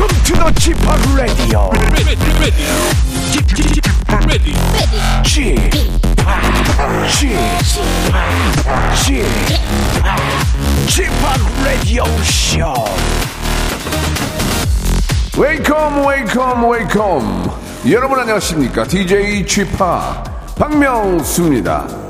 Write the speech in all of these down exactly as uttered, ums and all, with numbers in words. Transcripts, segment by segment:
Welcome to the 지팍 Radio. 지팍 Radio Show. Welcome, welcome, welcome. 여러분 안녕하십니까? 디제이 지팍 박명수입니다.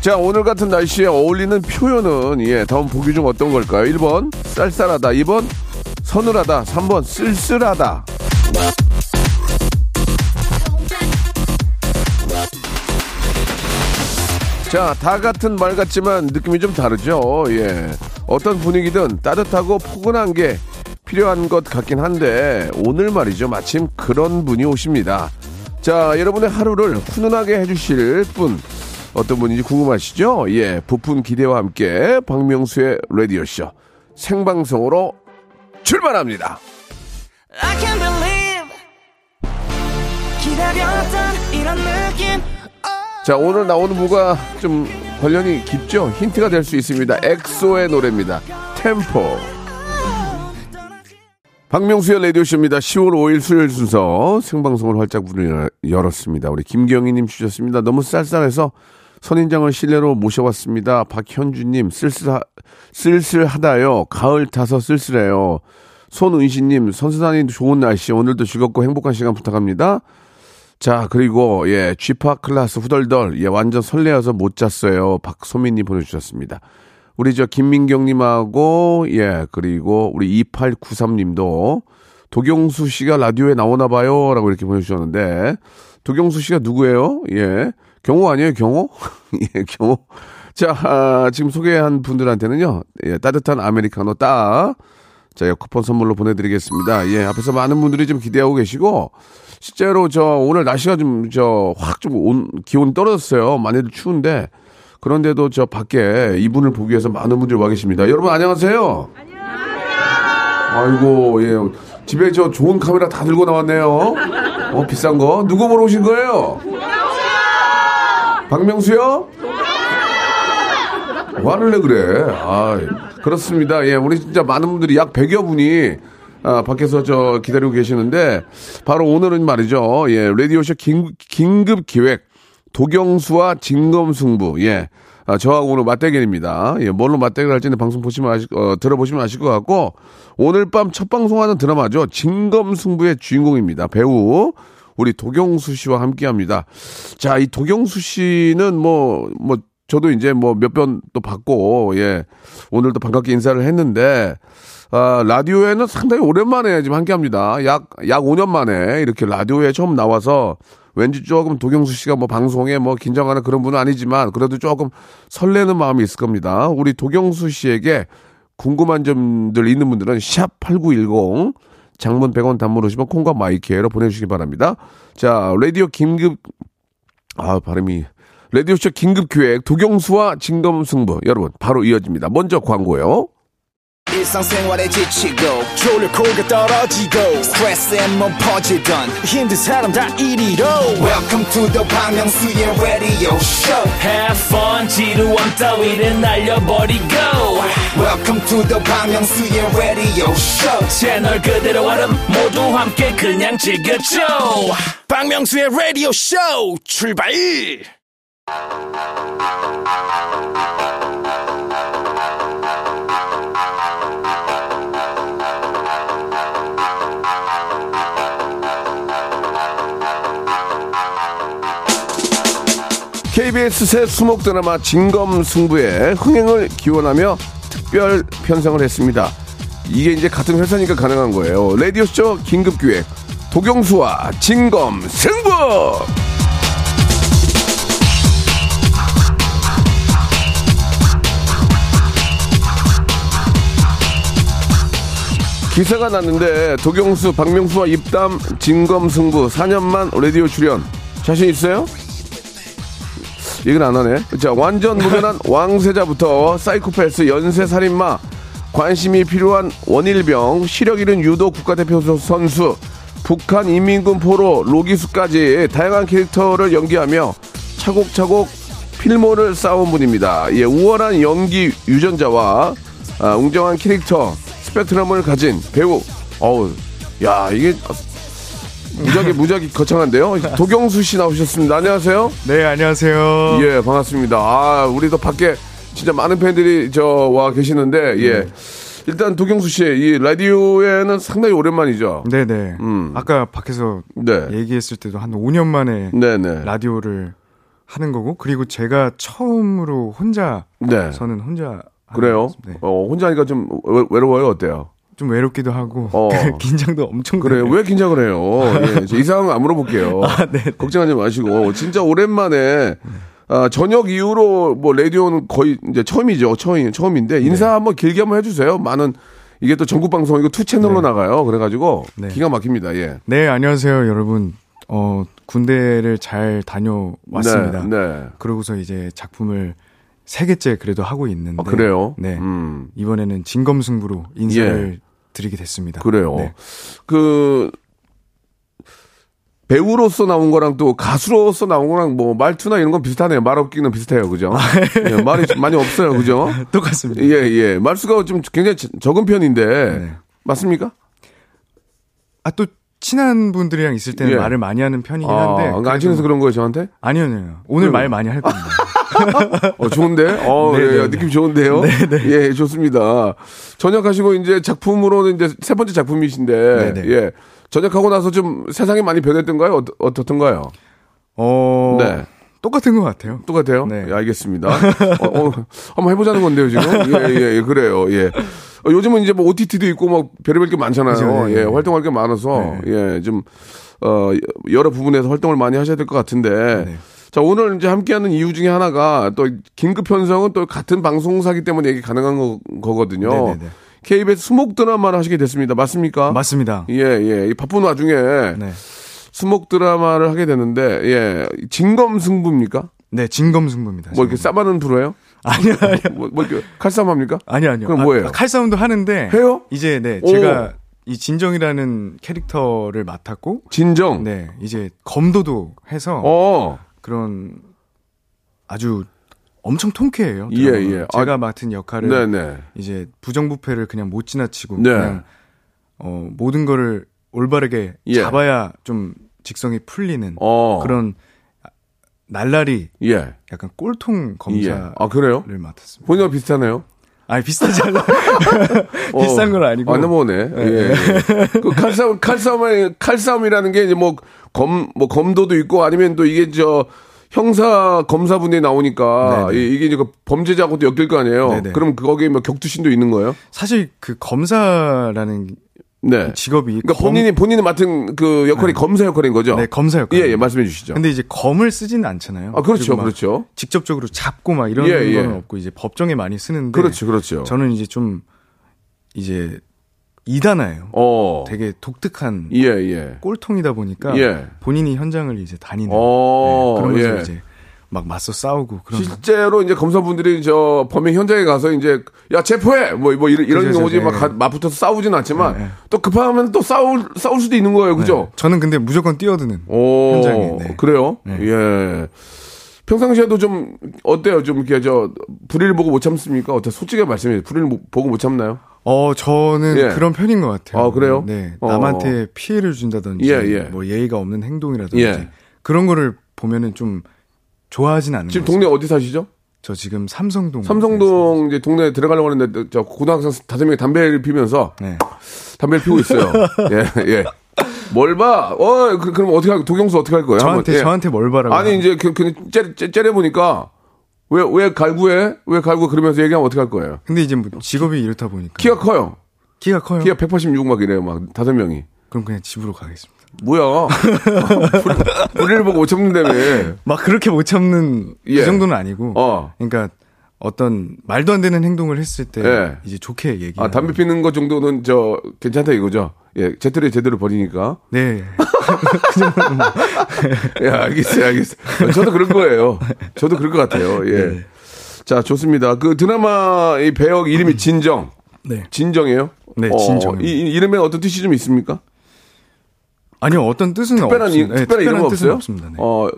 자, 오늘 같은 날씨에 어울리는 표현은 예, 다음 보기 중 어떤 걸까요? 일 번 쌀쌀하다, 이 번 서늘하다, 삼 번 쓸쓸하다. 자, 다 같은 말 같지만 느낌이 좀 다르죠. 예, 어떤 분위기든 따뜻하고 포근한 게 필요한 것 같긴 한데 오늘 말이죠, 마침 그런 분이 오십니다. 자, 여러분의 하루를 훈훈하게 해주실 분 어떤 분인지 궁금하시죠? 예, 부푼 기대와 함께 박명수의 라디오쇼 생방송으로 출발합니다. I can't believe 기다렸던 이런 느낌. 자, 오늘 나오는 무가 좀 관련이 깊죠? 힌트가 될 수 있습니다. 엑소의 노래입니다. 템포. 박명수의 라디오쇼입니다. 시월 오일 수요일 순서 생방송을 활짝 문을 열었습니다. 우리 김경희님 주셨습니다. 너무 쌀쌀해서 선인장을 실내로 모셔왔습니다. 박현주님, 쓸쓸하, 쓸쓸하다요. 가을 타서 쓸쓸해요. 손은신님, 선수단이 좋은 날씨, 오늘도 즐겁고 행복한 시간 부탁합니다. 자, 그리고, 예, 쥐팍 클라스 후덜덜, 예, 완전 설레어서 못 잤어요. 박소민님 보내주셨습니다. 우리 저 김민경님하고, 예, 그리고 우리 이팔구삼님도 도경수 씨가 라디오에 나오나봐요. 라고 이렇게 보내주셨는데, 도경수 씨가 누구예요? 예. 경호 아니에요, 경호? 예, 경호. 자, 아, 지금 소개한 분들한테는요, 예, 따뜻한 아메리카노 따. 자, 쿠폰 선물로 보내드리겠습니다. 예, 앞에서 많은 분들이 좀 기대하고 계시고, 실제로 저, 오늘 날씨가 좀, 저, 확 좀 온, 기온이 떨어졌어요. 많이들 추운데, 그런데도 저 밖에 이분을 보기 위해서 많은 분들이 와 계십니다. 여러분, 안녕하세요. 안녕하세요. 아이고, 예. 집에 저 좋은 카메라 다 들고 나왔네요. 어, 비싼 거. 누구 보러 오신 거예요? 박명수요? 화를 내 그래. 아, 그렇습니다. 예, 우리 진짜 많은 분들이 약 백여 분이 아, 밖에서 저 기다리고 계시는데 바로 오늘은 말이죠. 예, 라디오쇼 긴급, 긴급 기획 도경수와 진검승부. 예, 아, 저하고 오늘 맞대결입니다. 예, 뭘로 맞대결 할지는 방송 보시면 아시, 어, 들어보시면 아실 것 같고 오늘 밤 첫 방송하는 드라마죠. 진검승부의 주인공입니다. 배우. 우리 도경수 씨와 함께 합니다. 자, 이 도경수 씨는 뭐, 뭐, 저도 이제 뭐 몇 번 또 봤고, 예. 오늘도 반갑게 인사를 했는데, 아, 라디오에는 상당히 오랜만에 지금 함께 합니다. 약, 약 오 년 만에 이렇게 라디오에 처음 나와서 왠지 조금 도경수 씨가 뭐 방송에 뭐 긴장하는 그런 분은 아니지만 그래도 조금 설레는 마음이 있을 겁니다. 우리 도경수 씨에게 궁금한 점들 있는 분들은 샵 팔구일공 장문 백 원 단문 오시면 콩과 마이키에로 보내주시기 바랍니다. 자, 라디오 긴급, 아, 발음이. 라디오쇼 긴급 기획, 도경수와 진검승부. 여러분, 바로 이어집니다. 먼저 광고요. 일상생활에 지치고, 졸려 코가 떨어지고, 스트레스에 몸 퍼지던, 힘든 사람 다 이리로. Welcome to the 박명수의 radio show. Have fun, 지루한 따위를 날려버리고. Welcome to the 박명수의 radio show. 채널 그대로 와름 모두 함께 그냥 즐겨줘. 박명수의 radio show, 출발! 케이비에스 새 수목 드라마 진검승부의 흥행을 기원하며 특별 편성을 했습니다. 이게 이제 같은 회사니까 가능한 거예요. 라디오쇼 긴급기획 도경수와 진검승부. 기사가 났는데 도경수, 박명수와 입담 진검승부 사 년만 라디오 출연 자신 있어요? 얘기는 안 하네. 자, 완전 무면한 왕세자부터 사이코패스, 연쇄살인마, 관심이 필요한 원일병, 시력 잃은 유도 국가대표 선수, 북한 인민군 포로 로기수까지 다양한 캐릭터를 연기하며 차곡차곡 필모를 쌓아온 분입니다. 예, 우월한 연기 유전자와 아, 웅장한 캐릭터 스펙트럼을 가진 배우. 어우, 야, 이게 무작위 무작위 거창한데요. 도경수 씨 나오셨습니다. 안녕하세요. 네, 안녕하세요. 예, 반갑습니다. 아, 우리 또 밖에 진짜 많은 팬들이 저와 계시는데, 예. 음. 일단 도경수 씨, 이 라디오에는 상당히 오랜만이죠. 네네. 음. 아까 밖에서 네. 얘기했을 때도 한 오 년 만에 네네. 라디오를 하는 거고, 그리고 제가 처음으로 혼자 네. 저는 혼자 그래요. 네. 어, 혼자 하니까 좀 외로워요. 어때요? 좀 외롭기도 하고 어. 긴장도 엄청 그래요. 그래요. 왜 긴장을 해요? 예, 이상한 거 안 물어볼게요. 아, 걱정하지 마시고 진짜 오랜만에. 아, 저녁 이후로 뭐 라디오는 거의 이제 처음이죠. 처음 처음인데 인사 네. 한번 길게 한번 해주세요. 많은 이게 또 전국 방송이고 투 채널로 네. 나가요. 그래가지고 네. 기가 막힙니다. 예. 네, 안녕하세요, 여러분. 어, 군대를 잘 다녀왔습니다. 네. 네. 그러고서 이제 작품을 세 개째 그래도 하고 있는데. 아, 그래요? 네. 음. 이번에는 진검승부로 인사를 예. 드리게 됐습니다. 그래요. 네. 그. 배우로서 나온 거랑 또 가수로서 나온 거랑 뭐 말투나 이런 건 비슷하네요. 말 없기는 비슷해요. 그죠? 예, 말이 많이 없어요. 그죠? 똑같습니다. 예, 예. 말수가 좀 굉장히 적은 편인데. 네. 맞습니까? 아, 또 친한 분들이랑 있을 때는 예. 말을 많이 하는 편이긴 한데. 아, 안 친해서 그런 거예요, 저한테? 아니요, 아니요. 오늘 네. 말 많이 할 겁니다. 어, 좋은데? 어, 예, 예, 느낌 좋은데요? 네네. 예, 좋습니다. 전역하시고 이제 작품으로는 이제 세 번째 작품이신데. 네네. 예. 전역하고 나서 좀 세상이 많이 변했던가요? 어떻, 어떻던가요? 어, 네. 똑같은 것 같아요. 똑같아요? 네. 예, 알겠습니다. 어, 어, 한번 해보자는 건데요, 지금? 예, 예, 예, 그래요. 예. 어, 요즘은 이제 뭐 오티티도 있고 막 별의별 게 많잖아요. 그렇죠, 네, 예, 네. 활동할 게 많아서. 네. 예, 좀, 어, 여러 부분에서 활동을 많이 하셔야 될 것 같은데. 네. 자, 오늘 이제 함께하는 이유 중에 하나가 또 긴급 현상은 또 같은 방송사기 때문에 얘기 가능한 거, 거거든요. 네, 네, 네. 케이비에스 수목 드라마를 하시게 됐습니다. 맞습니까? 맞습니다. 예, 예. 이 바쁜 와중에 네. 수목 드라마를 하게 되는데, 예. 진검승부입니까? 네, 진검승부입니다. 뭐 이렇게 싸바는 프로예요? 아니요, 아니요. 뭐, 뭐 이렇게 칼싸움 합니까? 아니요, 아니요. 그럼 뭐예요? 아, 칼싸움도 하는데. 해요? 이제, 네. 제가 오. 이 진정이라는 캐릭터를 맡았고. 진정? 네. 이제 검도도 해서. 어. 그런 아주. 엄청 통쾌해요. 예, 예. 제가 아, 맡은 역할을 네네. 이제 부정부패를 그냥 못 지나치고 네. 그냥 어, 모든 거를 올바르게 예. 잡아야 좀 직성이 풀리는 어. 그런 날라리 예. 약간 꼴통 검사를 예. 아, 그래요? 맡았습니다. 본인과 비슷하네요. 아니 비슷하지 않아요. 어, 비싼 건 아니고. 안 넘어오네. 예, 예. 그 칼싸움, 칼싸움, 칼싸움이라는 게 이제 뭐 검, 뭐 검도도 있고 아니면 또 이게 저 형사 검사분이 나오니까 네네. 이게 이제 범죄자하고도 엮일 거 아니에요. 네네. 그럼 거기에 뭐 격투신도 있는 거예요? 사실 그 검사라는 네. 직업이 그러니까 검... 본인이 본인이 맡은 그 역할이 네. 검사 역할인 거죠? 네, 검사 역할. 예, 예, 말씀해 주시죠. 근데 이제 검을 쓰지는 않잖아요. 아, 그렇죠, 그렇죠. 직접적으로 잡고 막 이런 예, 건 예. 없고 이제 법정에 많이 쓰는데. 그렇죠, 그렇죠. 저는 이제 좀 이제 이단아예요. 어. 되게 독특한 예, 예. 꼴통이다 보니까 예. 본인이 현장을 이제 다니는. 어. 네, 그러면서 예. 이제 막 맞서 싸우고 그런. 실제로 이제 검사분들이 저 범행 현장에 가서 이제 야 체포해 뭐 뭐 이런 그죠, 이런 경우지 예. 막 맞붙어서 싸우진 않지만 예. 또 급하면 또 싸울 싸울 수도 있는 거예요, 그죠? 예. 저는 근데 무조건 뛰어드는 오. 현장에. 네. 그래요? 예. 예. 평상시에도 좀 어때요? 좀 이렇게 저 불의를 보고 못 참습니까? 어때? 솔직히 말씀해. 불의를 보고 못 참나요? 어, 저는 예. 그런 편인 것 같아요. 아, 그래요? 네. 남한테 어. 피해를 준다든지, 예, 예. 뭐 예의가 없는 행동이라든지, 예. 그런 거를 보면은 좀 좋아하진 않는 것 같아요. 지금 동네 어디 사시죠? 저 지금 삼성동. 삼성동 이제 동네에 들어가려고 하는데, 저 고등학생 다섯 명이 담배를 피면서, 네. 담배를 피우고 있어요. 예, 예. 뭘 봐? 어, 그, 그럼 어떻게 할, 도경수 어떻게 할 거예요? 저한테, 예. 저한테 뭘 봐라고. 아니, 이제 그, 그, 째려보니까, 왜, 왜 갈구해? 왜 갈구? 그러면서 얘기하면 어떻게 할 거예요? 근데 이제 뭐 직업이 이렇다 보니까. 키가 커요. 키가 커요? 키가 백팔십육 막 이래요, 막, 다섯 명이. 그럼 그냥 집으로 가겠습니다. 뭐야. 불의를 보고 못 참는다며. 막 그렇게 못 참는, 예. 그 정도는 아니고. 어. 그러니까 어떤 말도 안 되는 행동을 했을 때. 예. 이제 좋게 얘기. 아, 담배 피는 거 정도는 저, 괜찮다 이거죠? 예, 제트를 제대로 버리니까. 네. 예, 알겠어요, 알겠어요. 저도 그럴 거예요. 저도 그럴 것 같아요. 예. 네. 자, 좋습니다. 그 드라마 이 배역 이름이 진정. 네. 진정이에요? 네, 어, 진정. 이, 이 이름에 어떤 뜻이 좀 있습니까? 아니요, 어떤 뜻은 특별한, 없습니다. 이, 네, 특별한, 특별한 이름 없어요? 없습니다. 네. 어,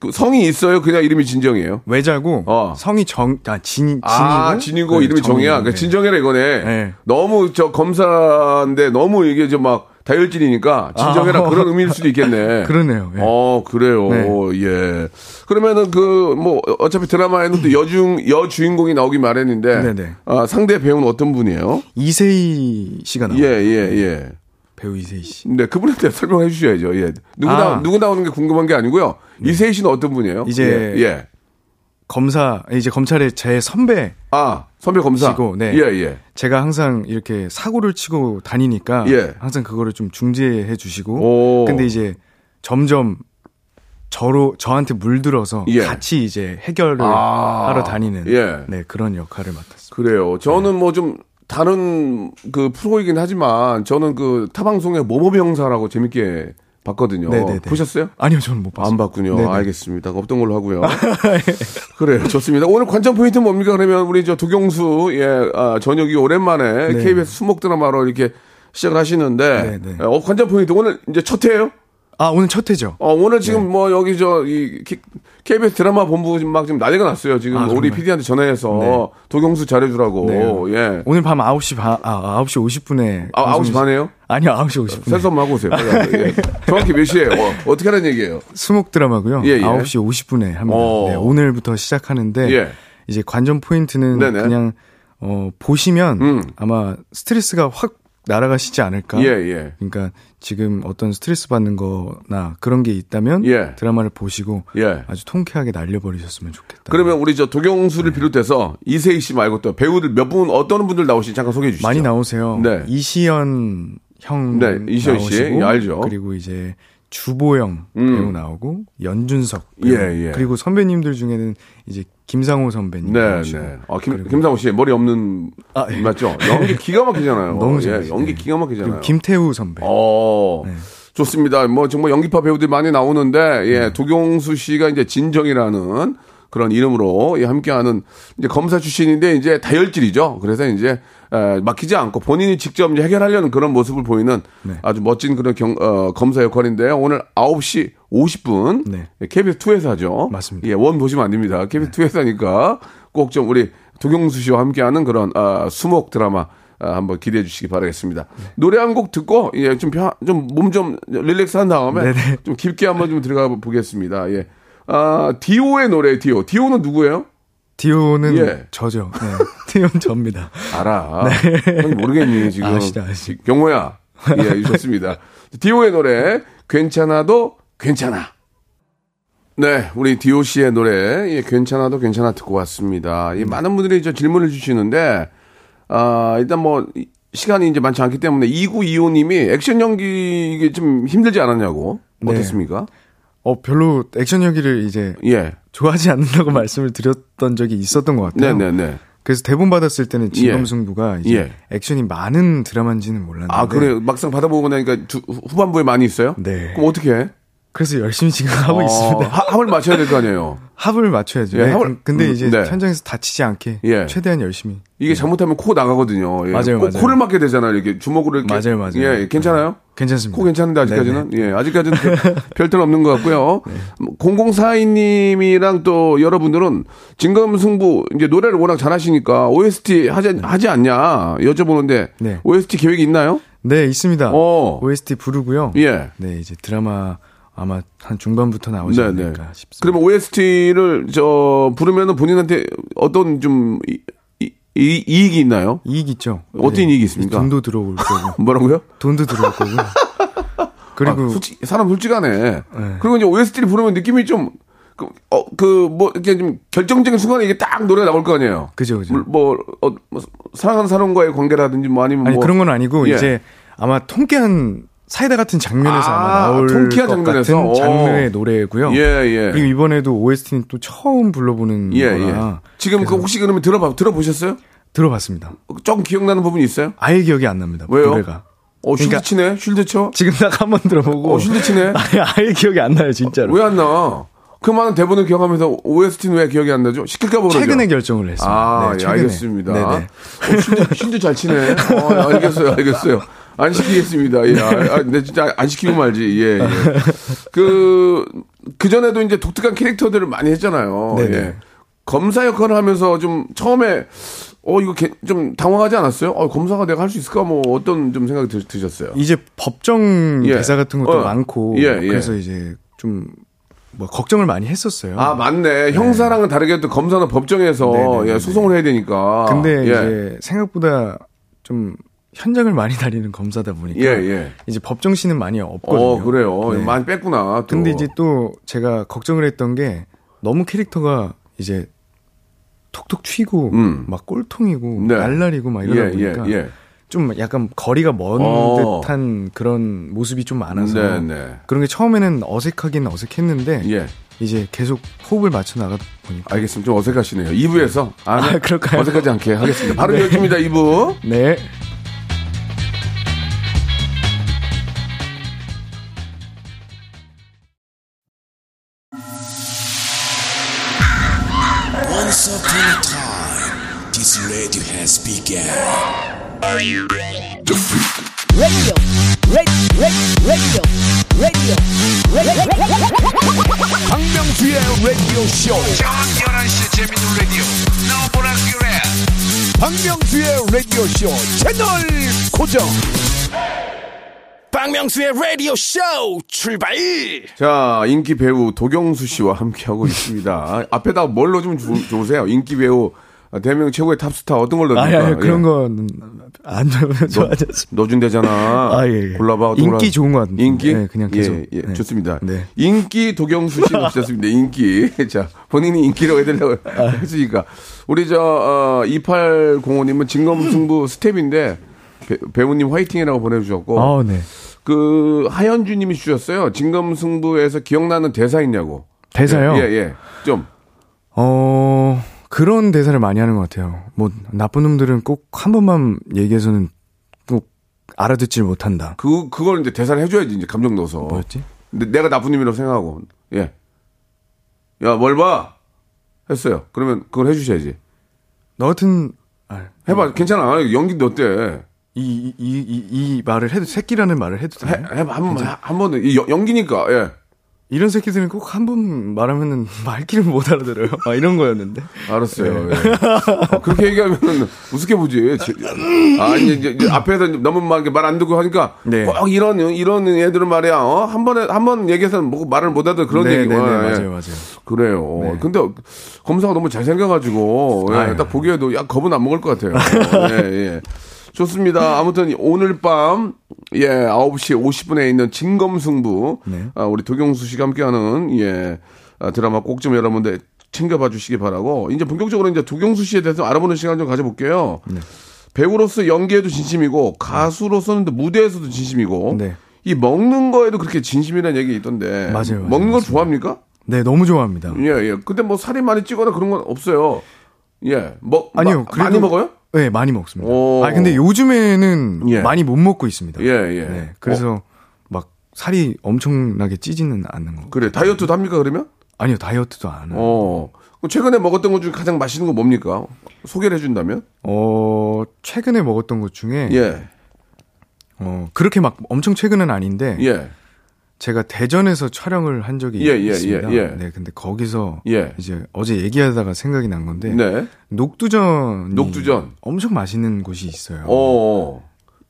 그 성이 있어요? 그냥 이름이 진정이에요? 외자고 어. 성이 정, 아, 진, 아, 진이고, 진이고 네, 이름이 정이야. 그러니까 네. 진정이라 이거네. 네. 너무 저 검사인데 너무 이게 좀 막 다혈질이니까 진정이라 아, 그런 의미일 수도 있겠네. 그러네요. 예. 어, 그래요. 네. 예. 그러면은 그 뭐 어차피 드라마에는 또 여중 여주인공이 나오기 마련인데 네네. 아, 상대 배우는 어떤 분이에요? 이세희 씨가 나와요. 예, 예, 예. 배우 이세희 씨. 네, 그분한테 설명해 주셔야죠. 예. 누구 나 아. 누구 나오는 게 궁금한 게 아니고요. 네. 이세희 씨는 어떤 분이에요? 이제 예. 예. 검사 이제 검찰의 제 선배 아 선배 검사고 네 예, 예. 제가 항상 이렇게 사고를 치고 다니니까 예. 항상 그거를 좀 중재해 주시고 오. 근데 이제 점점 저로 저한테 물들어서 예. 같이 이제 해결을 아. 하러 다니는 예. 네 그런 역할을 맡았습니다. 그래요. 저는 네. 뭐 좀 다른 그 프로이긴 하지만 저는 그 타방송의 모모병사라고 재밌게. 봤거든요. 네네네. 보셨어요? 아니요, 저는 못 봤어요. 안 봤군요. 네네. 알겠습니다. 없던 걸로 하고요. 그래요, 좋습니다. 오늘 관전 포인트 뭡니까? 그러면 우리 저 도경수 예 아, 저녁이 오랜만에 네. 케이비에스 수목 드라마로 이렇게 시작을 하시는데 네네. 어 관전 포인트 오늘 이제 첫 회예요? 아 오늘 첫 회죠. 어 오늘 지금 네. 뭐 여기 저 이 케이비에스 드라마 본부 지금 막 지금 난리가 났어요. 지금 아, 우리 피디한테 전화해서 네. 도경수 잘해주라고. 네. 예. 오늘 밤 아홉 시 반, 아 아홉 시 오십 분에. 아 방송... 아홉 시 반에요? 아니요 아홉 시 오십 분. 세수 한번 하고 오세요. 예. 정확히 몇 시에요? 어, 어떻게 하는 얘기예요? 수목 드라마고요. 예, 예. 아홉 시 오십 분에 합니다. 네, 오늘부터 시작하는데 예. 이제 관전 포인트는 네네. 그냥 어, 보시면 음. 아마 스트레스가 확 날아가시지 않을까? 예, 예. 그러니까 지금 어떤 스트레스 받는 거나 그런 게 있다면 예. 드라마를 보시고 예. 아주 통쾌하게 날려버리셨으면 좋겠다. 그러면 우리 저 도경수를 네. 비롯해서 이세희 씨 말고 또 배우들 몇 분 어떤 분들 나오시는지 잠깐 소개해 주시죠. 많이 나오세요. 네. 이시연 형 네, 이시연 씨 예, 알죠. 그리고 이제 주보영 음. 배우 나오고 연준석 배우 예, 예. 그리고 선배님들 중에는 이제 김상호 선배님. 네, 네. 아, 김, 김상호 씨 머리 없는 아, 예. 맞죠? 연기 기가 막히잖아요. 너무 예, 연기 네. 기가 막히잖아요. 김태우 선배. 어, 네. 좋습니다. 뭐 정말 연기파 배우들 많이 나오는데 예, 네. 도경수 씨가 이제 진정이라는 그런 이름으로 예, 함께하는 이제 검사 출신인데 이제 다혈질이죠. 그래서 이제 에, 막히지 않고 본인이 직접 이제 해결하려는 그런 모습을 보이는 네. 아주 멋진 그런 경, 어, 검사 역할인데요. 오늘 아홉 시 오십 분 네. 케이비에스 투에서 하죠. 맞습니다. 예, 원 보시면 안 됩니다. 케이비에스 투에서 하니까 꼭 좀 우리 도경수 씨와 함께하는 그런 어, 수목 드라마 어, 한번 기대해 주시기 바라겠습니다. 네. 노래 한 곡 듣고 예, 좀 몸 좀 릴렉스한 다음에 네네. 좀 깊게 한번 좀 들어가 보겠습니다. 예. 아, 디오의 노래, 디오. 디오는 누구예요? 디오는 예. 저죠. 네. 디오는 저입니다. 알아. 네. 모르겠니, 지금. 아시다, 아시 경호야. 예, 좋습니다. 디오의 노래, 괜찮아도 괜찮아. 네, 우리 디오 씨의 노래, 예, 괜찮아도 괜찮아 듣고 왔습니다. 예, 많은 분들이 저 질문을 주시는데, 아, 일단 뭐, 시간이 이제 많지 않기 때문에 이구이오 님이 액션 연기 이게 좀 힘들지 않았냐고. 네. 어떻습니까? 어 별로 액션 연기를 이제 예. 좋아하지 않는다고 말씀을 드렸던 적이 있었던 것 같아요. 네네네. 그래서 대본 받았을 때는 진검승부가 예. 이제 예. 액션이 많은 드라마인지는 몰랐는데. 아 그래요? 막상 받아보고 나니까 두, 후반부에 많이 있어요? 네. 그럼 어떻게 해? 그래서 열심히 지금 하고 아, 있습니다. 하, 합을 맞춰야 될 거 아니에요? 합을 맞춰야죠. 예, 네. 합을, 근데 음, 이제 네. 현장에서 다치지 않게 예. 최대한 열심히. 이게 네. 잘못하면 코 나가거든요. 예. 맞아요, 코, 맞아요. 코를 맞게 되잖아요. 이렇게 주먹으로 이렇게. 맞아요, 맞아요. 예, 괜찮아요? 괜찮습니다. 코 괜찮은데 아직까지는? 네네. 예, 아직까지는 별탈 없는 것 같고요. 네. 공공사이 님이랑 또 여러분들은 진검승부 이제 노래를 워낙 잘하시니까 오에스티 하지, 네. 하지 않냐 여쭤보는데 네. 오에스티 계획이 있나요? 네, 있습니다. 오. 오에스티 부르고요. 예. 네, 이제 드라마. 아마 한 중반부터 나오지 네네. 않을까 싶습니다. 그러면 오에스티를 저 부르면은 본인한테 어떤 좀 이, 이, 이, 이익이 있나요? 이익 있죠. 어떤 네. 이익이 있습니까? 돈도 들어올 거고. 뭐라고요? 돈도 들어올 거고. 그리고 아, 솔직, 사람 솔직하네. 네. 그리고 이제 오에스티를 부르면 느낌이 좀 그 어 그 뭐 이렇게 좀 결정적인 순간에 이게 딱 노래 나올 거 아니에요. 그죠, 그죠. 뭐, 어, 뭐 사랑하는 사람과의 관계라든지 뭐 아니면 아니, 뭐 그런 건 아니고 예. 이제 아마 통쾌한 사이다 같은 장면에서 아, 아마 나올 것 장면에서? 같은 장르의 오. 노래고요. 예, 예. 그리고 이번에도 오에스티는 또 처음 불러보는 예, 거라. 예. 지금 그 혹시 그러면 들어봐, 들어보셨어요? 들어봤습니다. 조금 기억나는 부분이 있어요? 아예 기억이 안 납니다. 왜요? 노래가. 어, 쉴드 그러니까 치네? 쉴드 쳐? 지금 딱 한 번 들어보고. 어, 쉴드 치네? 아예, 아예 기억이 안 나요, 진짜로. 어, 왜 안 나와? 그 많은 대본을 기억하면서 오에스티는 왜 기억이 안 나죠? 시킬까 보죠. 최근에 결정을 했습니다. 아, 네, 예, 알겠습니다. 네네. 어, 쉴드, 쉴드 잘 치네. 어, 알겠어요, 알겠어요. 안 시키겠습니다. 예. 아, 근데 진짜 안 시키고 말지. 예. 예. 그, 그전에도 이제 독특한 캐릭터들을 많이 했잖아요. 네네. 예. 검사 역할을 하면서 좀 처음에, 어, 이거 개, 좀 당황하지 않았어요? 어, 검사가 내가 할 수 있을까? 뭐 어떤 좀 생각이 드, 드셨어요? 이제 법정 예. 대사 같은 것도 어. 많고. 예, 예. 그래서 이제 좀. 뭐 걱정을 많이 했었어요. 아 맞네. 네. 형사랑은 다르게 또 검사는 법정에서 예, 소송을 해야 되니까. 근데 예. 이제 생각보다 좀 현장을 많이 다니는 검사다 보니까 예, 예. 이제 법정신은 많이 없거든요. 어, 그래요. 네. 많이 뺐구나. 또. 근데 이제 또 제가 걱정을 했던 게 너무 캐릭터가 이제 톡톡 튀고 음. 막 꼴통이고 네. 날라리고 막 이러다 예, 보니까 예, 예. 좀 약간 거리가 먼 어. 듯한 그런 모습이 좀 많아서 네네. 그런 게 처음에는 어색하긴 어색했는데 예. 이제 계속 호흡을 맞춰 나가 보니까 알겠습니다. 좀 어색하시네요. 이 부에서 아, 아 그럴까요? 어색하지 않게 하겠습니다. 바로 네. 여기입니다. 이 부 네. Once upon a time, this radio has begun. Are you ready? Radio, radio, radio, radio, radio. 박명수의 라디오 쇼. 저녁 열한 시 재밌는 라디오. 너보라 귀래. 박명수의 라디오 쇼 채널 고정. 박명수의 라디오 쇼 출발. 자, 인기 배우 도경수 씨와 함께하고 있습니다. 앞에다 뭘로 좀 좋으세요? 인기 배우. 대한민국 최고의 탑스타 어떤 걸로 넣을까? 아, 예, 그런 예. 건 안 좋아졌어. 넣어준대잖아. 아, 예, 예. 골라봐. 인기 골라. 좋은 것 같은데. 인기? 네, 그냥 계속. 예, 예. 네. 좋습니다. 네. 인기 도경수 씨 모셨습니다. 인기. 자, 본인이 인기라고 해달라고 아. 했으니까. 우리 저 어, 이팔공오 님은 진검승부 스텝인데 배, 배우님 화이팅이라고 보내주셨고. 아, 네. 그 하현주님이 주셨어요. 진검승부에서 기억나는 대사 있냐고. 대사요? 예, 예. 좀. 어. 그런 대사를 많이 하는 것 같아요. 뭐 나쁜 놈들은 꼭 한 번만 얘기해서는 꼭 알아듣질 못한다. 그 그걸 이제 대사를 해줘야지 이제 감정 넣어서. 뭐였지? 근데 내가 나쁜 놈이라고 생각하고 예. 야, 뭘 봐? 했어요. 그러면 그걸 해주셔야지. 너 같은 아, 해봐. 괜찮아. 연기도 어때? 이 이 이 이 말을 해도 새끼라는 말을 해도 돼? 해봐 한 번만 한 번은 이 연기니까 예. 이런 새끼들은 꼭 한 번 말하면은 말귀를 못 알아들어요. 아, 이런 거였는데. 알았어요. 네. 예. 아, 그렇게 얘기하면은 우습게 보지. 아, 이제, 이제, 이제 앞에서 너무 막 말 안 듣고 하니까 네. 꼭 이런 이런 애들은 말이야. 어? 한 번에 한 번 얘기해서는 뭐 말을 못 알아들 그런 네, 얘기가. 네, 네, 맞아요, 맞아요. 그래요. 네. 근데 검사가 너무 잘 생겨가지고 예, 아, 딱 보기에도 야 겁은 안 먹을 것 같아요. 예, 예. 좋습니다. 아무튼 오늘 밤 예, 아홉 시 오십 분에 있는 진검승부 네. 아, 우리 도경수 씨가 함께하는 예, 아, 드라마 꼭 좀 여러분들 챙겨봐 주시기 바라고 이제 본격적으로 이제 도경수 씨에 대해서 알아보는 시간 좀 가져볼게요. 네. 배우로서 연기에도 진심이고 가수로서는 또 무대에서도 진심이고 네. 이 먹는 거에도 그렇게 진심이라는 얘기 있던데 맞아요, 맞아요, 먹는 걸 좋아합니까? 네, 너무 좋아합니다. 예, 예. 근데 뭐 살이 많이 찌거나 그런 건 없어요. 예, 뭐 아니요, 마, 많이 먹어요? 네, 많이 먹습니다. 오. 아, 근데 요즘에는 예. 많이 못 먹고 있습니다. 예, 예. 네, 그래서 어. 막 살이 엄청나게 찌지는 않는 거. 그래, 다이어트도 합니까, 그러면? 아니요, 다이어트도 안 해요. 어. 최근에 먹었던 것 중에 가장 맛있는 거 뭡니까? 소개를 해준다면? 어, 최근에 먹었던 것 중에. 예. 어, 그렇게 막 엄청 최근은 아닌데. 예. 제가 대전에서 촬영을 한 적이 예, 있습니다. 예, 예, 예. 네, 근데 거기서 예. 이제 어제 얘기하다가 생각이 난 건데 네. 녹두전, 녹두전 엄청 맛있는 곳이 있어요. 어어.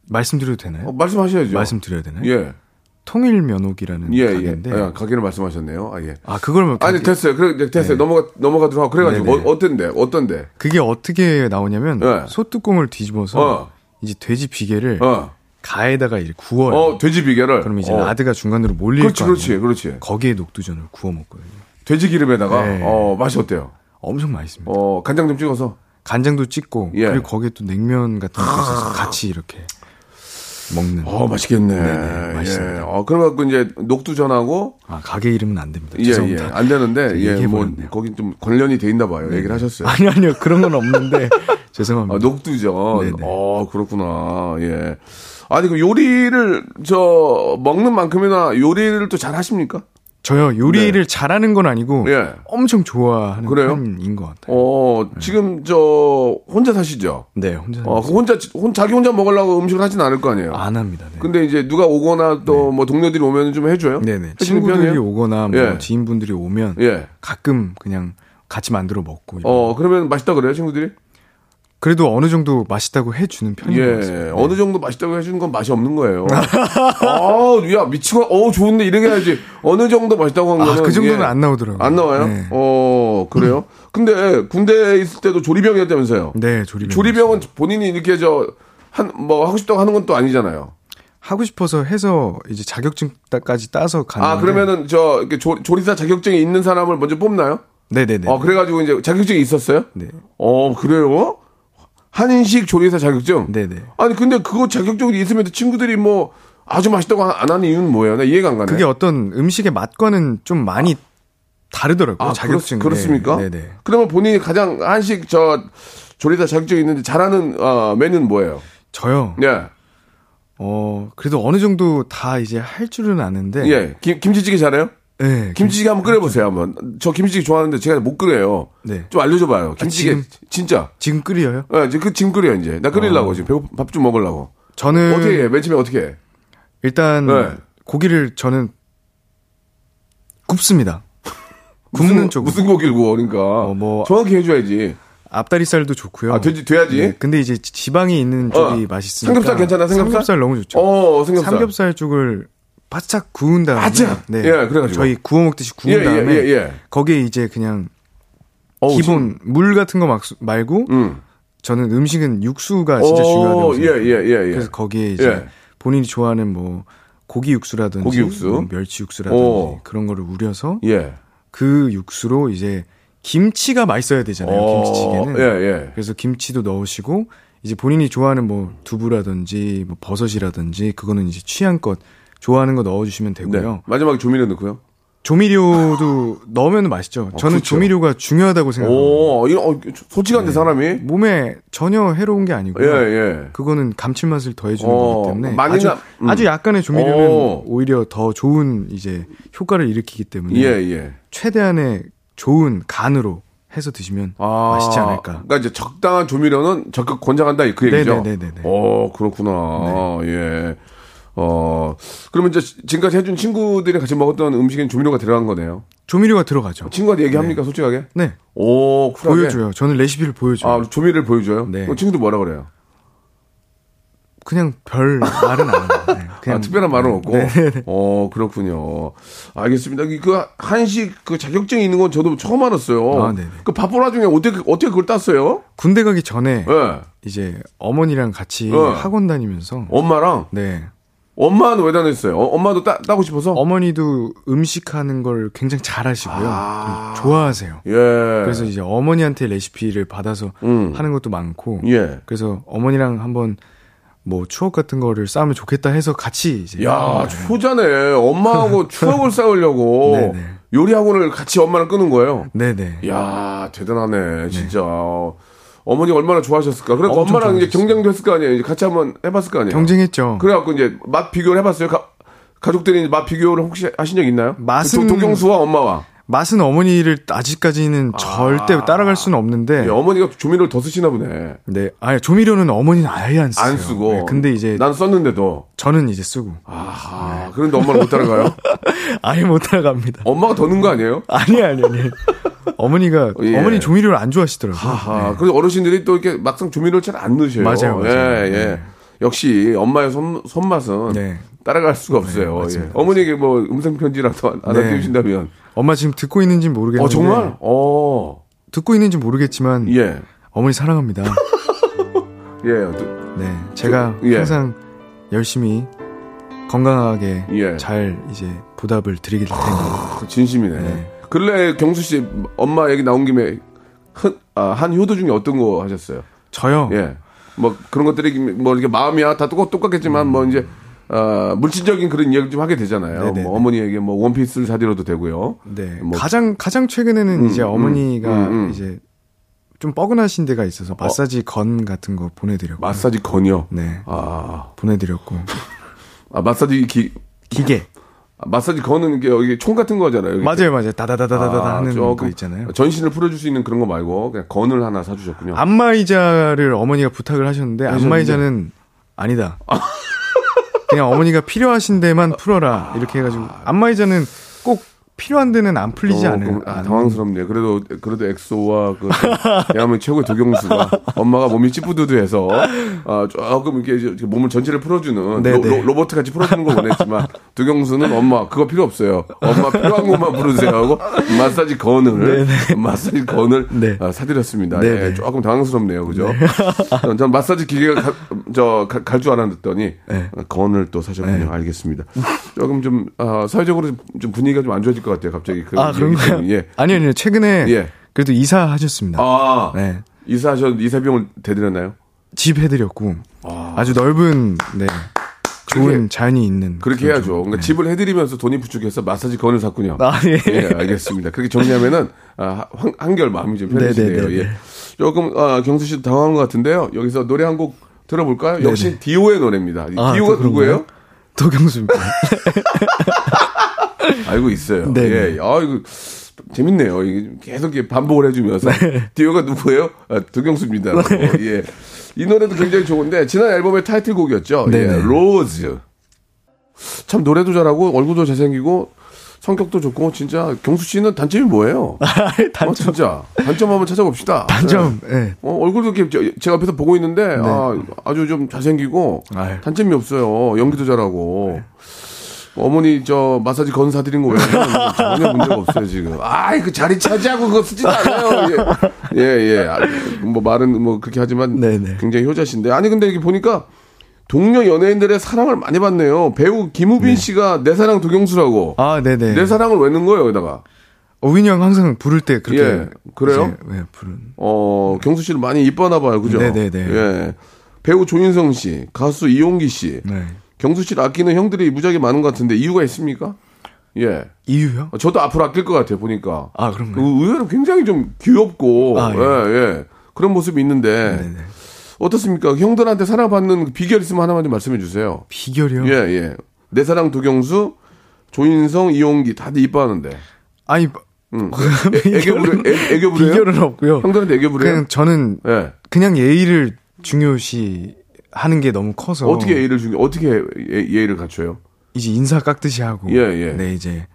말씀드려도 되나요? 어, 말씀하셔야죠. 말씀드려야 되나요? 예. 통일 면옥이라는 예, 가게인데 예. 아, 가게를 말씀하셨네요. 아 예. 아 그걸 가게... 아니 됐어요. 그래 됐어요. 네. 넘어가 넘어가도록 하고 그래가지고 어, 어떤데 어떤데? 그게 어떻게 나오냐면 예. 소뚜껑을 뒤집어서 어. 이제 돼지 비계를. 어. 가에다가 이제 구워요. 어, 돼지 비계를. 그럼 이제 어. 라드가 중간으로 몰릴 거예요. 그렇지, 그렇지, 그렇지. 거기에 녹두전을 구워 먹거든요. 돼지 기름에다가. 네. 어, 맛이 어때요? 엄청 맛있습니다. 어, 간장 좀 찍어서. 간장도 찍고 예. 그리고 거기에 또 냉면 같은 거 있어서 같이 이렇게 먹는. 어, 맛있겠네. 네네, 맛있습니다. 예. 어, 그래 갖고 이제 녹두전하고. 아, 가게 이름은 안 됩니다. 예, 죄송합니다. 예. 안 되는데 예, 뭐 거긴 좀 관련이 돼 있나 봐요. 네. 얘기를 하셨어요. 아니 아니요. 그런 건 없는데. 죄송합니다. 아, 녹두전. 어, 아, 그렇구나. 예. 아니 그 요리를 저 먹는 만큼이나 요리를 또 잘 하십니까? 저요, 요리를 네. 잘하는 건 아니고 네. 엄청 좋아하는 그래요? 편인 것 같아요. 어, 네. 지금 저 혼자 사시죠? 네, 혼자. 어, 혼자 혼 자기 혼자 먹으려고 음식을 하진 않을 거 아니에요? 안 합니다. 네. 근데 이제 누가 오거나 또 뭐 네. 동료들이 오면 좀 해줘요? 네네. 친구들이 편이에요? 오거나 뭐 예. 지인분들이 오면 예. 가끔 그냥 같이 만들어 먹고. 어, 그러면 맛있다 그래요, 친구들이? 그래도 어느 정도 맛있다고 해주는 편인 것 같습니다. 예, 어느 정도 맛있다고 해주는 건 맛이 없는 거예요. 아, 야 미치고, 어 좋은데 이렇게 해야지. 어느 정도 맛있다고 한 거는 아, 그 정도는 예, 안 나오더라고요. 안 나와요? 네. 어 그래요? 근데 군대에 있을 때도 조리병이었다면서요? 네, 조리병. 조리병은 본인이 이렇게 저 한 뭐 하고 싶다고 하는 건 또 아니잖아요. 하고 싶어서 해서 이제 자격증까지 따서 가는. 아 그러면은 저 이렇게 조, 조리사 자격증이 있는 사람을 먼저 뽑나요? 네, 네, 네. 어 그래가지고 이제 자격증이 있었어요? 네. 어 그래요? 한인식 조리사 자격증? 네네. 아니, 근데 그거 자격증이 있으면 친구들이 뭐 아주 맛있다고 안 하는 이유는 뭐예요? 나 이해가 안 가네. 그게 어떤 음식의 맛과는 좀 많이 다르더라고요. 아, 자격증. 그렇, 그렇습니까? 네. 네네. 그러면 본인이 가장 한식 저 조리사 자격증이 있는데 잘하는 어, 메뉴는 뭐예요? 저요? 예. 어, 그래도 어느 정도 다 이제 할 줄은 아는데. 예. 김, 김치찌개 잘해요? 네, 김치찌개 한번 끓여보세요, 한번. 저 김치찌개 좋아하는데 제가 못 끓여요. 네. 좀 알려줘봐요. 김치찌개, 아, 지금, 진짜. 지금 끓여요? 네, 이제 그, 지금 끓여, 이제. 나 끓이려고, 어. 지금. 배고, 밥 좀 먹으려고. 저는. 어떻게 해? 맨 처음에 어떻게 해? 일단, 네. 고기를 저는 굽습니다. 굽는 무슨, 쪽으로. 무슨 고기를 구워, 그러니까. 어, 뭐. 정확히 해줘야지. 앞다리살도 좋고요. 아, 돼지, 돼야지. 네, 근데 이제 지방이 있는 쪽이 어. 맛있으니까. 삼겹살 괜찮아, 삼겹살? 삼겹살 너무 좋죠. 어, 삼겹살. 삼겹살 쪽을. 바짝 구운 다음에 맞아. 네. 예, 그래가지고 저희 구워 먹듯이 구운 예, 다음에 예, 예, 예. 거기에 이제 그냥 어우, 기본 진짜. 물 같은 거 막 말고 음. 저는 음식은 육수가 진짜 중요하다고 생각해요. 예, 예, 예. 그래서 거기에 이제 예. 본인이 좋아하는 뭐 고기 육수라든지 고기 육수. 뭐 멸치 육수라든지 오. 그런 거를 우려서 예. 그 육수로 이제 김치가 맛있어야 되잖아요. 오. 김치찌개는. 예, 예. 그래서 김치도 넣으시고 이제 본인이 좋아하는 뭐 두부라든지 뭐 버섯이라든지 그거는 이제 취향껏 좋아하는 거 넣어주시면 되고요. 네. 마지막에 조미료 넣고요. 조미료도 넣으면 맛있죠. 아, 저는 그렇죠. 조미료가 중요하다고 생각합니다. 오, 이런, 어, 솔직한데 네. 사람이 몸에 전혀 해로운 게 아니고요. 예, 예. 그거는 감칠맛을 더해주는 오, 거기 때문에 아주, 음. 아주 약간의 조미료는 오. 오히려 더 좋은 이제 효과를 일으키기 때문에 예, 예. 최대한의 좋은 간으로 해서 드시면 아, 맛있지 않을까. 그러니까 이제 적당한 조미료는 적극 권장한다 그 얘기죠. 네네네네. 오, 그렇구나. 네. 예. 어, 그러면 이제 지금까지 해준 친구들이 같이 먹었던 음식엔 조미료가 들어간 거네요. 조미료가 들어가죠. 친구한테 얘기합니까, 네. 솔직하게? 네. 오, 쿨하게. 보여줘요. 저는 레시피를 보여줘요. 아, 조미료를 보여줘요? 네. 친구들 뭐라 그래요? 그냥 별 말은 안 해요. 네. 그냥 아, 특별한 말은 없고. 네. 어, 그렇군요. 알겠습니다. 그 한식 그 자격증이 있는 건 저도 처음 알았어요. 아, 네. 그 밥보라 중에 어떻게 어떻게 그걸 땄어요? 군대 가기 전에 네. 이제 어머니랑 같이 네. 학원 다니면서 엄마랑 네. 엄마는 왜 다녔어요? 어, 엄마도 따, 따고 싶어서? 어머니도 음식하는 걸 굉장히 잘하시고요. 아~ 좋아하세요. 예. 그래서 이제 어머니한테 레시피를 받아서 음. 하는 것도 많고. 예. 그래서 어머니랑 한번 뭐 추억 같은 거를 쌓으면 좋겠다 해서 같이 이제. 야, 초자네. 엄마하고 추억을 쌓으려고. 네네. 요리 학원을 같이 엄마랑 끄는 거예요. 네네. 야, 대단하네, 진짜. 네. 어머니 얼마나 좋아하셨을까? 그래서 엄마랑 좋아하셨어요. 이제 경쟁도 했을 거 아니에요? 이제 같이 한번 해봤을 거 아니에요? 경쟁했죠. 그래갖고 이제 맛 비교를 해봤어요? 가, 가족들이 맛 비교를 혹시 하신 적 있나요? 맛은. 도, 도경수와 엄마와. 맛은 어머니를 아직까지는 아, 절대 따라갈 수는 없는데. 예, 어머니가 조미료를 더 쓰시나 보네. 네. 아니, 조미료는 어머니는 아예 안 쓰고. 안 쓰고. 네, 근데 이제. 난 썼는데도. 저는 이제 쓰고. 아, 네. 그런데 엄마를 못 따라가요? 아예 못 따라갑니다. 엄마가 더 넣은 거 아니에요? 아니, 아니, 아니. 어머니가, 예. 어머니 조미료를 안 좋아하시더라고요. 네. 그래서 어르신들이 또 이렇게 막상 조미료를 잘 안 넣으셔요. 맞아요. 맞아요. 예, 네. 예. 역시 엄마의 손, 손맛은. 네. 따라갈 수가 없어요. 네, 예. 어머니에게 뭐 음성편지라도 안 해주신다면. 네. 엄마 지금 듣고 있는지 모르겠는데. 어, 정말? 어. 듣고 있는지 모르겠지만. 예. 어머니 사랑합니다. 예. 또, 네. 제가 또, 예. 항상 열심히 건강하게 예. 잘 이제 보답을 드리길 바랍니다. 진심이네. 네. 근래 경수 씨 엄마 얘기 나온 김에 한, 아, 한 효도 중에 어떤 거 하셨어요? 저요? 예. 뭐 그런 것들이 뭐 이렇게 마음이야 다 똑같, 똑같겠지만 음. 뭐 이제 어, 물질적인 그런 이야기를 좀 하게 되잖아요. 뭐 어머니에게 뭐 원피스를 사드려도 되고요. 네. 뭐. 가장, 가장 최근에는 음, 이제 어머니가 음, 음, 음. 이제 좀 뻐근하신 데가 있어서 마사지 어? 건 같은 거 보내드렸고. 마사지 건이요? 네. 아. 보내드렸고. 아, 마사지 기, 기계. 마사지 거는 게 여기 총 같은 거잖아요. 여기. 맞아요, 맞아요. 다다다다다다 아, 하는 거 있잖아요. 전신을 풀어줄 수 있는 그런 거 말고 그냥 건을 하나 사주셨군요. 안마의자를 어머니가 부탁을 하셨는데 네, 안마의자는 아니다. 아. 그냥 어머니가 필요하신 데만 풀어라 이렇게 해가지고 안마의자는 꼭 필요한 데는 안 풀리지 어, 않아요. 아, 당황스럽네요. 그래도 그래도 엑소와 그 대한민국 최고의 도경수가 엄마가 몸이 찌뿌두두해서 어, 조금 이렇게 몸을 전체를 풀어주는 로, 로, 로봇같이 풀어주는 걸 원했지만 도경수는 엄마 그거 필요 없어요. 엄마 필요한 것만 부르세요 하고 마사지 건을 네네. 마사지 건을 네. 아, 사드렸습니다. 예, 조금 당황스럽네요, 그죠? 네. 전 마사지 기계가 저 갈 줄 알았더니 네. 건을 또 사셨군요. 네. 알겠습니다. 조금 좀 아, 사회적으로 좀 분위기가 좀 안 좋아질 것. 같아요. 갑자기 그 아, 그런가요? 예. 아니요, 아니요. 최근에 예. 그래도 이사하셨습니다. 아, 네. 이사하셨 이사비용을 대드렸나요? 집 해드렸고 아, 아주 넓은 네 좋은 그렇게, 잔이 있는 그렇게 해야죠. 좀, 그러니까 네. 집을 해드리면서 돈이 부족해서 마사지 건을 샀군요. 아, 예. 예, 알겠습니다. 그렇게 정리하면은 아, 한, 한결 마음이 좀 편해지네요. 예. 조금 아, 경수 씨도 당황한 것 같은데요. 여기서 노래 한 곡 들어볼까요? 네네. 역시 디오의 노래입니다. 아, 디오가 누구예요? 도경수입니다. 알고 있어요. 네. 예. 아, 이거 재밌네요. 이게 계속 반복을 해주면서. 네. 디오가 누구예요? 아, 도경수입니다. 예. 이 노래도 굉장히 좋은데, 지난 앨범의 타이틀곡이었죠. 네. 예. 로즈. 참, 노래도 잘하고, 얼굴도 잘생기고, 성격도 좋고, 진짜, 경수 씨는 단점이 뭐예요? 단점. 어, 진짜. 단점 한번 찾아봅시다. 단점. 예. 네. 어, 얼굴도 이렇게 제가 앞에서 보고 있는데, 네. 아, 아주 좀 잘생기고, 아유. 단점이 없어요. 연기도 잘하고. 네. 어머니 저 마사지 건 사드린 거 외에는 전혀 문제가 없어요 지금. 아이 그 자리 차지하고 그거 쓰지 않아요. 예, 예, 예. 뭐 말은 뭐 그렇게 하지만 네네. 굉장히 효자신데 아니 근데 이렇게 보니까 동료 연예인들의 사랑을 많이 받네요. 배우 김우빈 네. 씨가 내 사랑 도경수라고. 아, 네네. 내 사랑을 왜 넣은 거예요 여기다가? 우빈이 형 항상 부를 때 그렇게. 예, 그래요? 왜 부른? 어 경수 씨를 많이 이뻐하나 봐요, 그죠? 네네네. 예. 배우 조인성 씨, 가수 이용기 씨. 네. 경수 씨를 아끼는 형들이 무지하게 많은 것 같은데 이유가 있습니까? 예. 이유요? 저도 앞으로 아낄 것 같아요, 보니까. 아, 그런가요? 의외로 굉장히 좀 귀엽고, 아, 예. 예, 예. 그런 모습이 있는데. 네네. 어떻습니까? 형들한테 사랑받는 비결 있으면 하나만 좀 말씀해 주세요. 비결이요? 예, 예. 내 사랑 도경수, 조인성, 이용기, 다들 이뻐하는데. 아니, 응. 애교 부려, 애교 부려. 비결은 없고요. 형들한테 애교 부려. 그냥 저는, 예. 그냥 예의를 중요시. 하는 게 너무 커서 어떻게 예의를 중요 어떻게 예의를 갖춰요? 이제 인사 깍듯이 하고, 예, 예. 네 이제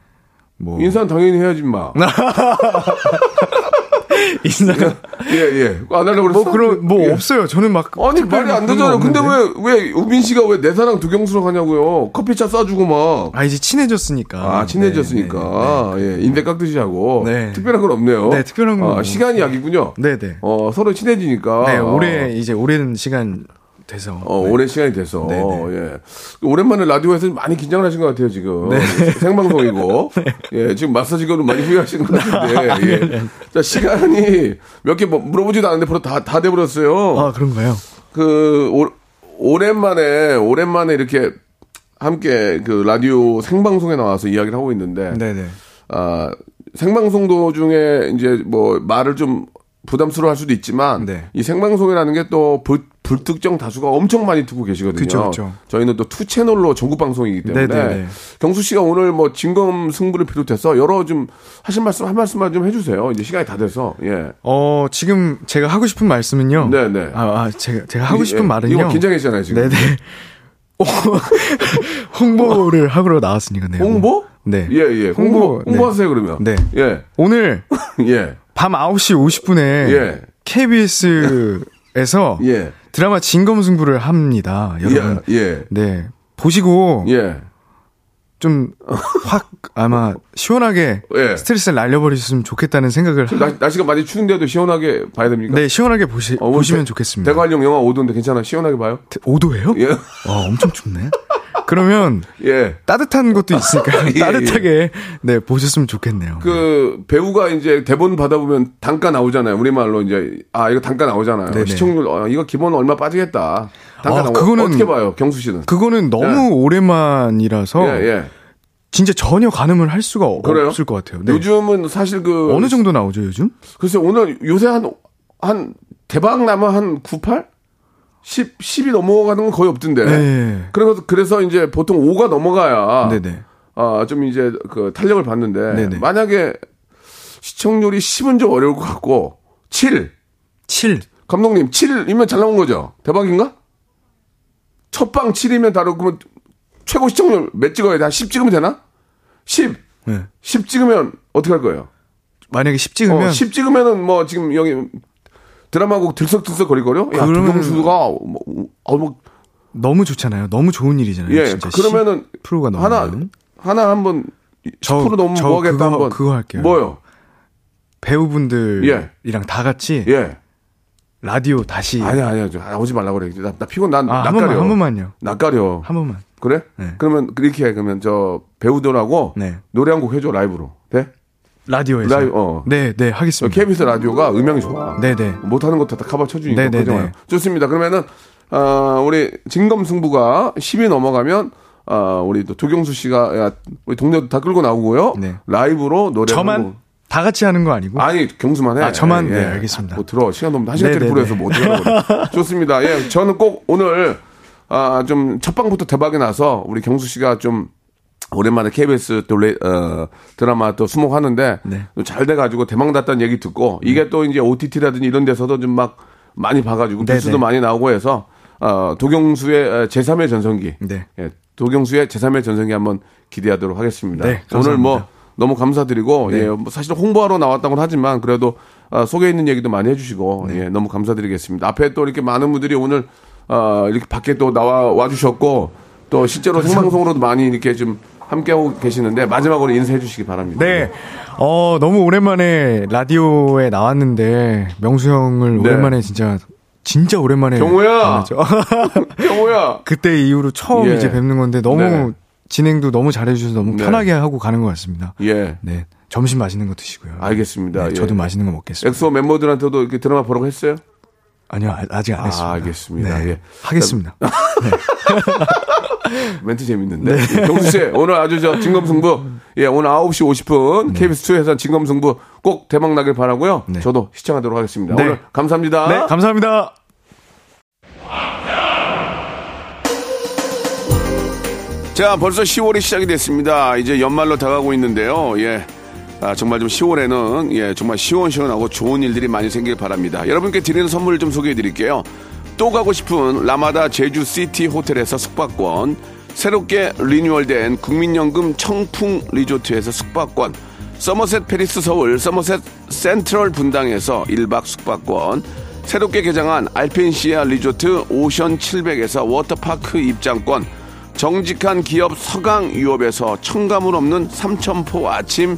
뭐 인사는 당연히 해야지 마. 인사가 예, 예. 안 하려고 그랬어? 뭐 그런 뭐 예. 없어요. 저는 막 아니 말이 안 되잖아요. 근데 왜 왜 우빈 씨가 왜 내 사랑 도경수랑 하냐고요? 커피차 싸주고 막. 아 이제 친해졌으니까. 아 친해졌으니까. 네, 네, 네. 예 인대 깍듯이 하고. 네. 특별한 건 없네요. 네 특별한 건. 아, 시간이 약이군요. 네네. 네. 어 서로 친해지니까. 네 오래 이제 오랜 시간. 돼서. 어, 네. 오랜 시간이 돼서. 어, 예. 오랜만에 라디오에서 많이 긴장을 하신 것 같아요, 지금. 네. 생방송이고. 네. 예, 지금 마사지 거로 많이 후회하시는 것 같은데. 예. 자, 시간이 몇 개 물어보지도 않는데 바로 다, 다 돼버렸어요. 아, 그런가요? 그, 오, 오랜만에, 오랜만에 이렇게 함께 그 라디오 생방송에 나와서 이야기를 하고 있는데. 네네. 아, 생방송 도중에 이제 뭐 말을 좀 부담스러워할 수도 있지만 네. 이 생방송이라는 게 또 불특정 다수가 엄청 많이 듣고 계시거든요. 그쵸, 그쵸. 저희는 또 투 채널로 전국 방송이기 때문에 네네네. 경수 씨가 오늘 뭐 진검 승부를 비롯해서 여러 좀 하실 말씀 한 말씀만 좀 해주세요. 이제 시간이 다 돼서 예. 어 지금 제가 하고 싶은 말씀은요. 네네. 아, 아 제가 제가 하고 싶은 예, 말은요. 이거 긴장했잖아요 지금. 네네. 홍보를 하러 나왔으니까 네요. 홍보? 네. 예예. 예. 홍보 홍보하세요 네. 그러면. 네. 예. 오늘 예. 밤 아홉 시 오십 분에 예. 케이비에스에서 예. 드라마 진검승부를 합니다. 여러분. 예. 예. 네. 보시고 예. 좀 확 아마 시원하게 예. 스트레스를 날려버리셨으면 좋겠다는 생각을 하... 날, 날씨가 많이 추운데도 시원하게 봐야 됩니까? 네. 시원하게 보시, 어, 보시면 대, 좋겠습니다. 대관령 영하 오 도인데 괜찮아? 시원하게 봐요? 오 도예요? 예. 와 엄청 춥네. 그러면 예. 따뜻한 것도 있으니까 예, 따뜻하게 예. 네 보셨으면 좋겠네요. 그 배우가 이제 대본 받아보면 단가 나오잖아요. 우리말로 이제 아 이거 단가 나오잖아요. 네네. 시청률 어, 이거 기본 얼마 빠지겠다. 단가 아, 나오. 그거는 어떻게 봐요, 경수 씨는? 그거는 너무 예. 오랜만이라서. 예, 예. 진짜 전혀 가늠을 할 수가 그래요? 없을 것 같아요. 네. 요즘은 사실 그 어느 정도 나오죠 요즘? 글쎄 오늘 요새 한 한 대박 나면 한 구, 팔? 십, 십이 넘어가는 건 거의 없던데. 네. 그래서, 그래서 이제 보통 오가 넘어가야. 네네. 아, 좀 이제 그 탄력을 받는데 네네. 만약에 시청률이 십은 좀 어려울 것 같고 칠. 칠. 감독님 칠이면 잘 나온 거죠? 대박인가? 첫방 칠이면 다르고 그러면 최고 시청률 몇 찍어야 돼? 한 십 찍으면 되나? 십. 네. 십 찍으면 어떻게 할 거예요? 만약에 십 찍으면 어, 십 찍으면은 뭐 지금 여기 드라마곡 들썩들썩 거리거려? 야, 도경수가 뭐, 어, 뭐 너무 좋잖아요. 너무 좋은 일이잖아요. 예, 진짜 그러면은 프로가 너무 하나 나오면. 하나 한번 십 퍼센트 넘으면 뭐 하겠다 한번 그거 할게요. 뭐요? 배우분들이랑 예. 다 같이 예. 라디오 다시 아니야 아니야 아, 오지 말라고 그래. 나, 나 피곤 난 아, 낯가려. 한 번만요. 낯가려. 한 번만. 그래? 네. 그러면 그렇게 해. 그러면 저 배우들하고 네. 노래 한 곡 해줘 라이브로. 네? 라디오에서. 라이브, 어. 네, 네, 하겠습니다. 케이비에스 라디오가 음향이 좋아. 네, 네. 못하는 것도 다 커버 쳐주니까. 네, 네. 좋습니다. 그러면은 어, 우리 진검승부가 십이 넘어가면. 아, 우리 또 도경수 씨가 야, 우리 동네도 다 끌고 나오고요. 네. 라이브로 노래 저만 하고. 다 같이 하는 거 아니고? 아니, 경수만 해. 아, 저만. 예, 예. 네, 알겠습니다. 뭐 들어. 시간 너무 한 시간짜리 프로에서 뭐 들어. 좋습니다. 예, 저는 꼭 오늘 아, 좀 첫 방부터 대박이 나서 우리 경수 씨가 좀 오랜만에 케이비에스 또 레, 어, 드라마 또 수목하는데 네. 잘 돼 가지고 대박 났다는 얘기 듣고 네. 이게 또 이제 오티티라든지 이런 데서도 좀 막 많이 봐 가지고 뉴스도 많이 나오고 해서 어, 도경수의 제삼의 전성기. 네. 예. 도경수의 제삼의 전성기 한번 기대하도록 하겠습니다. 네, 오늘 뭐 너무 감사드리고 네. 예, 뭐 사실 홍보하러 나왔다고는 하지만 그래도 아, 속에 있는 얘기도 많이 해주시고 네. 예, 너무 감사드리겠습니다. 앞에 또 이렇게 많은 분들이 오늘 아, 이렇게 밖에 또 나와 와주셨고 또 실제로 생방송으로도 많이 이렇게 좀 함께하고 계시는데 마지막으로 인사해 주시기 바랍니다. 네, 어, 너무 오랜만에 라디오에 나왔는데 명수 형을 네. 오랜만에 진짜. 진짜 오랜만에 경호야, 경호야. 그때 이후로 처음 예. 이제 뵙는 건데 너무 네. 진행도 너무 잘해주셔서 너무 네. 편하게 하고 가는 것 같습니다. 예, 네 점심 맛있는 거 드시고요. 알겠습니다. 네, 저도 예. 맛있는 거 먹겠습니다. 엑소 멤버들한테도 이렇게 드라마 보라고 했어요? 아니요, 아직 안 했습니다. 아, 알겠습니다. 네, 예. 하겠습니다. 네. 멘트 재밌는데. 네. 경수 씨 오늘 아주 저 진검승부 예 오늘 아홉 시 오십 분 네. 케이비에스 투 회선 진검승부 꼭 대박 나길 바라고요. 네. 저도 시청하도록 하겠습니다. 네. 오늘 감사합니다. 네, 감사합니다. 자, 벌써 시월이 시작이 됐습니다. 이제 연말로 다가오고 있는데요. 예. 아, 정말 좀 시월에는 예, 정말 시원시원하고 좋은 일들이 많이 생길 바랍니다. 여러분께 드리는 선물을 좀 소개해 드릴게요. 또 가고 싶은 라마다 제주시티 호텔에서 숙박권, 새롭게 리뉴얼된 국민연금 청풍 리조트에서 숙박권, 서머셋 페리스 서울 서머셋 센트럴 분당에서 일 박 숙박권, 새롭게 개장한 알펜시아 리조트 오션 칠백에서 워터파크 입장권, 정직한 기업 서강유업에서 첨가물 없는 삼천포 아침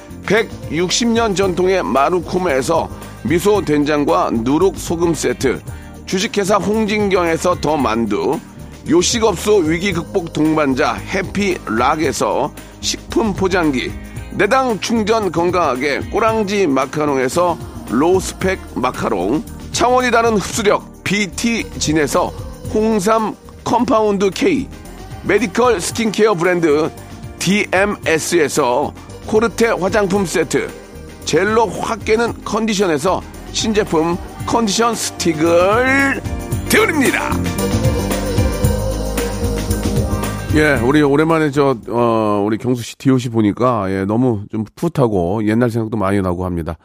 백육십 년 전통의 마루코메에서 미소 된장과 누룩 소금 세트, 주식회사 홍진경에서 더 만두, 요식업소 위기 극복 동반자 해피락에서 식품 포장기, 내당 충전 건강하게 꼬랑지 마카롱에서 로스펙 마카롱, 차원이 다른 흡수력 비티진에서 홍삼 컴파운드 K, 메디컬 스킨케어 브랜드 디엠에스에서 코르테 화장품 세트, 젤로 확 깨는 컨디션에서 신제품 컨디션 스틱을 드립니다. 예, 우리 오랜만에 저 어, 우리 경수 씨, 디오 씨 보니까 예, 너무 좀 풋하고 옛날 생각도 많이 나고 합니다.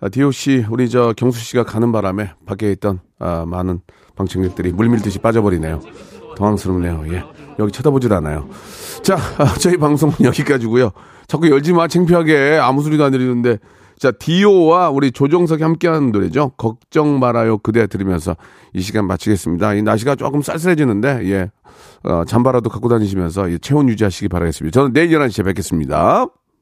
아, 디오 씨, 우리 저 경수 씨가 가는 바람에 밖에 있던 아, 많은 방청객들이 물밀듯이 빠져버리네요. 당황스럽네요. 예, 여기 쳐다보질 않아요. 자, 아, 저희 방송은 여기까지고요. 자꾸 열지 마, 창피하게. 아무 소리도 안 들리는데. 자, 디오와 우리 조정석이 함께하는 노래죠. 걱정 말아요 그대 들으면서 이 시간 마치겠습니다. 이 날씨가 조금 쌀쌀해지는데, 예, 어, 잠바라도 갖고 다니시면서 이 체온 유지하시기 바라겠습니다. 저는 내일 열한 시에 뵙겠습니다.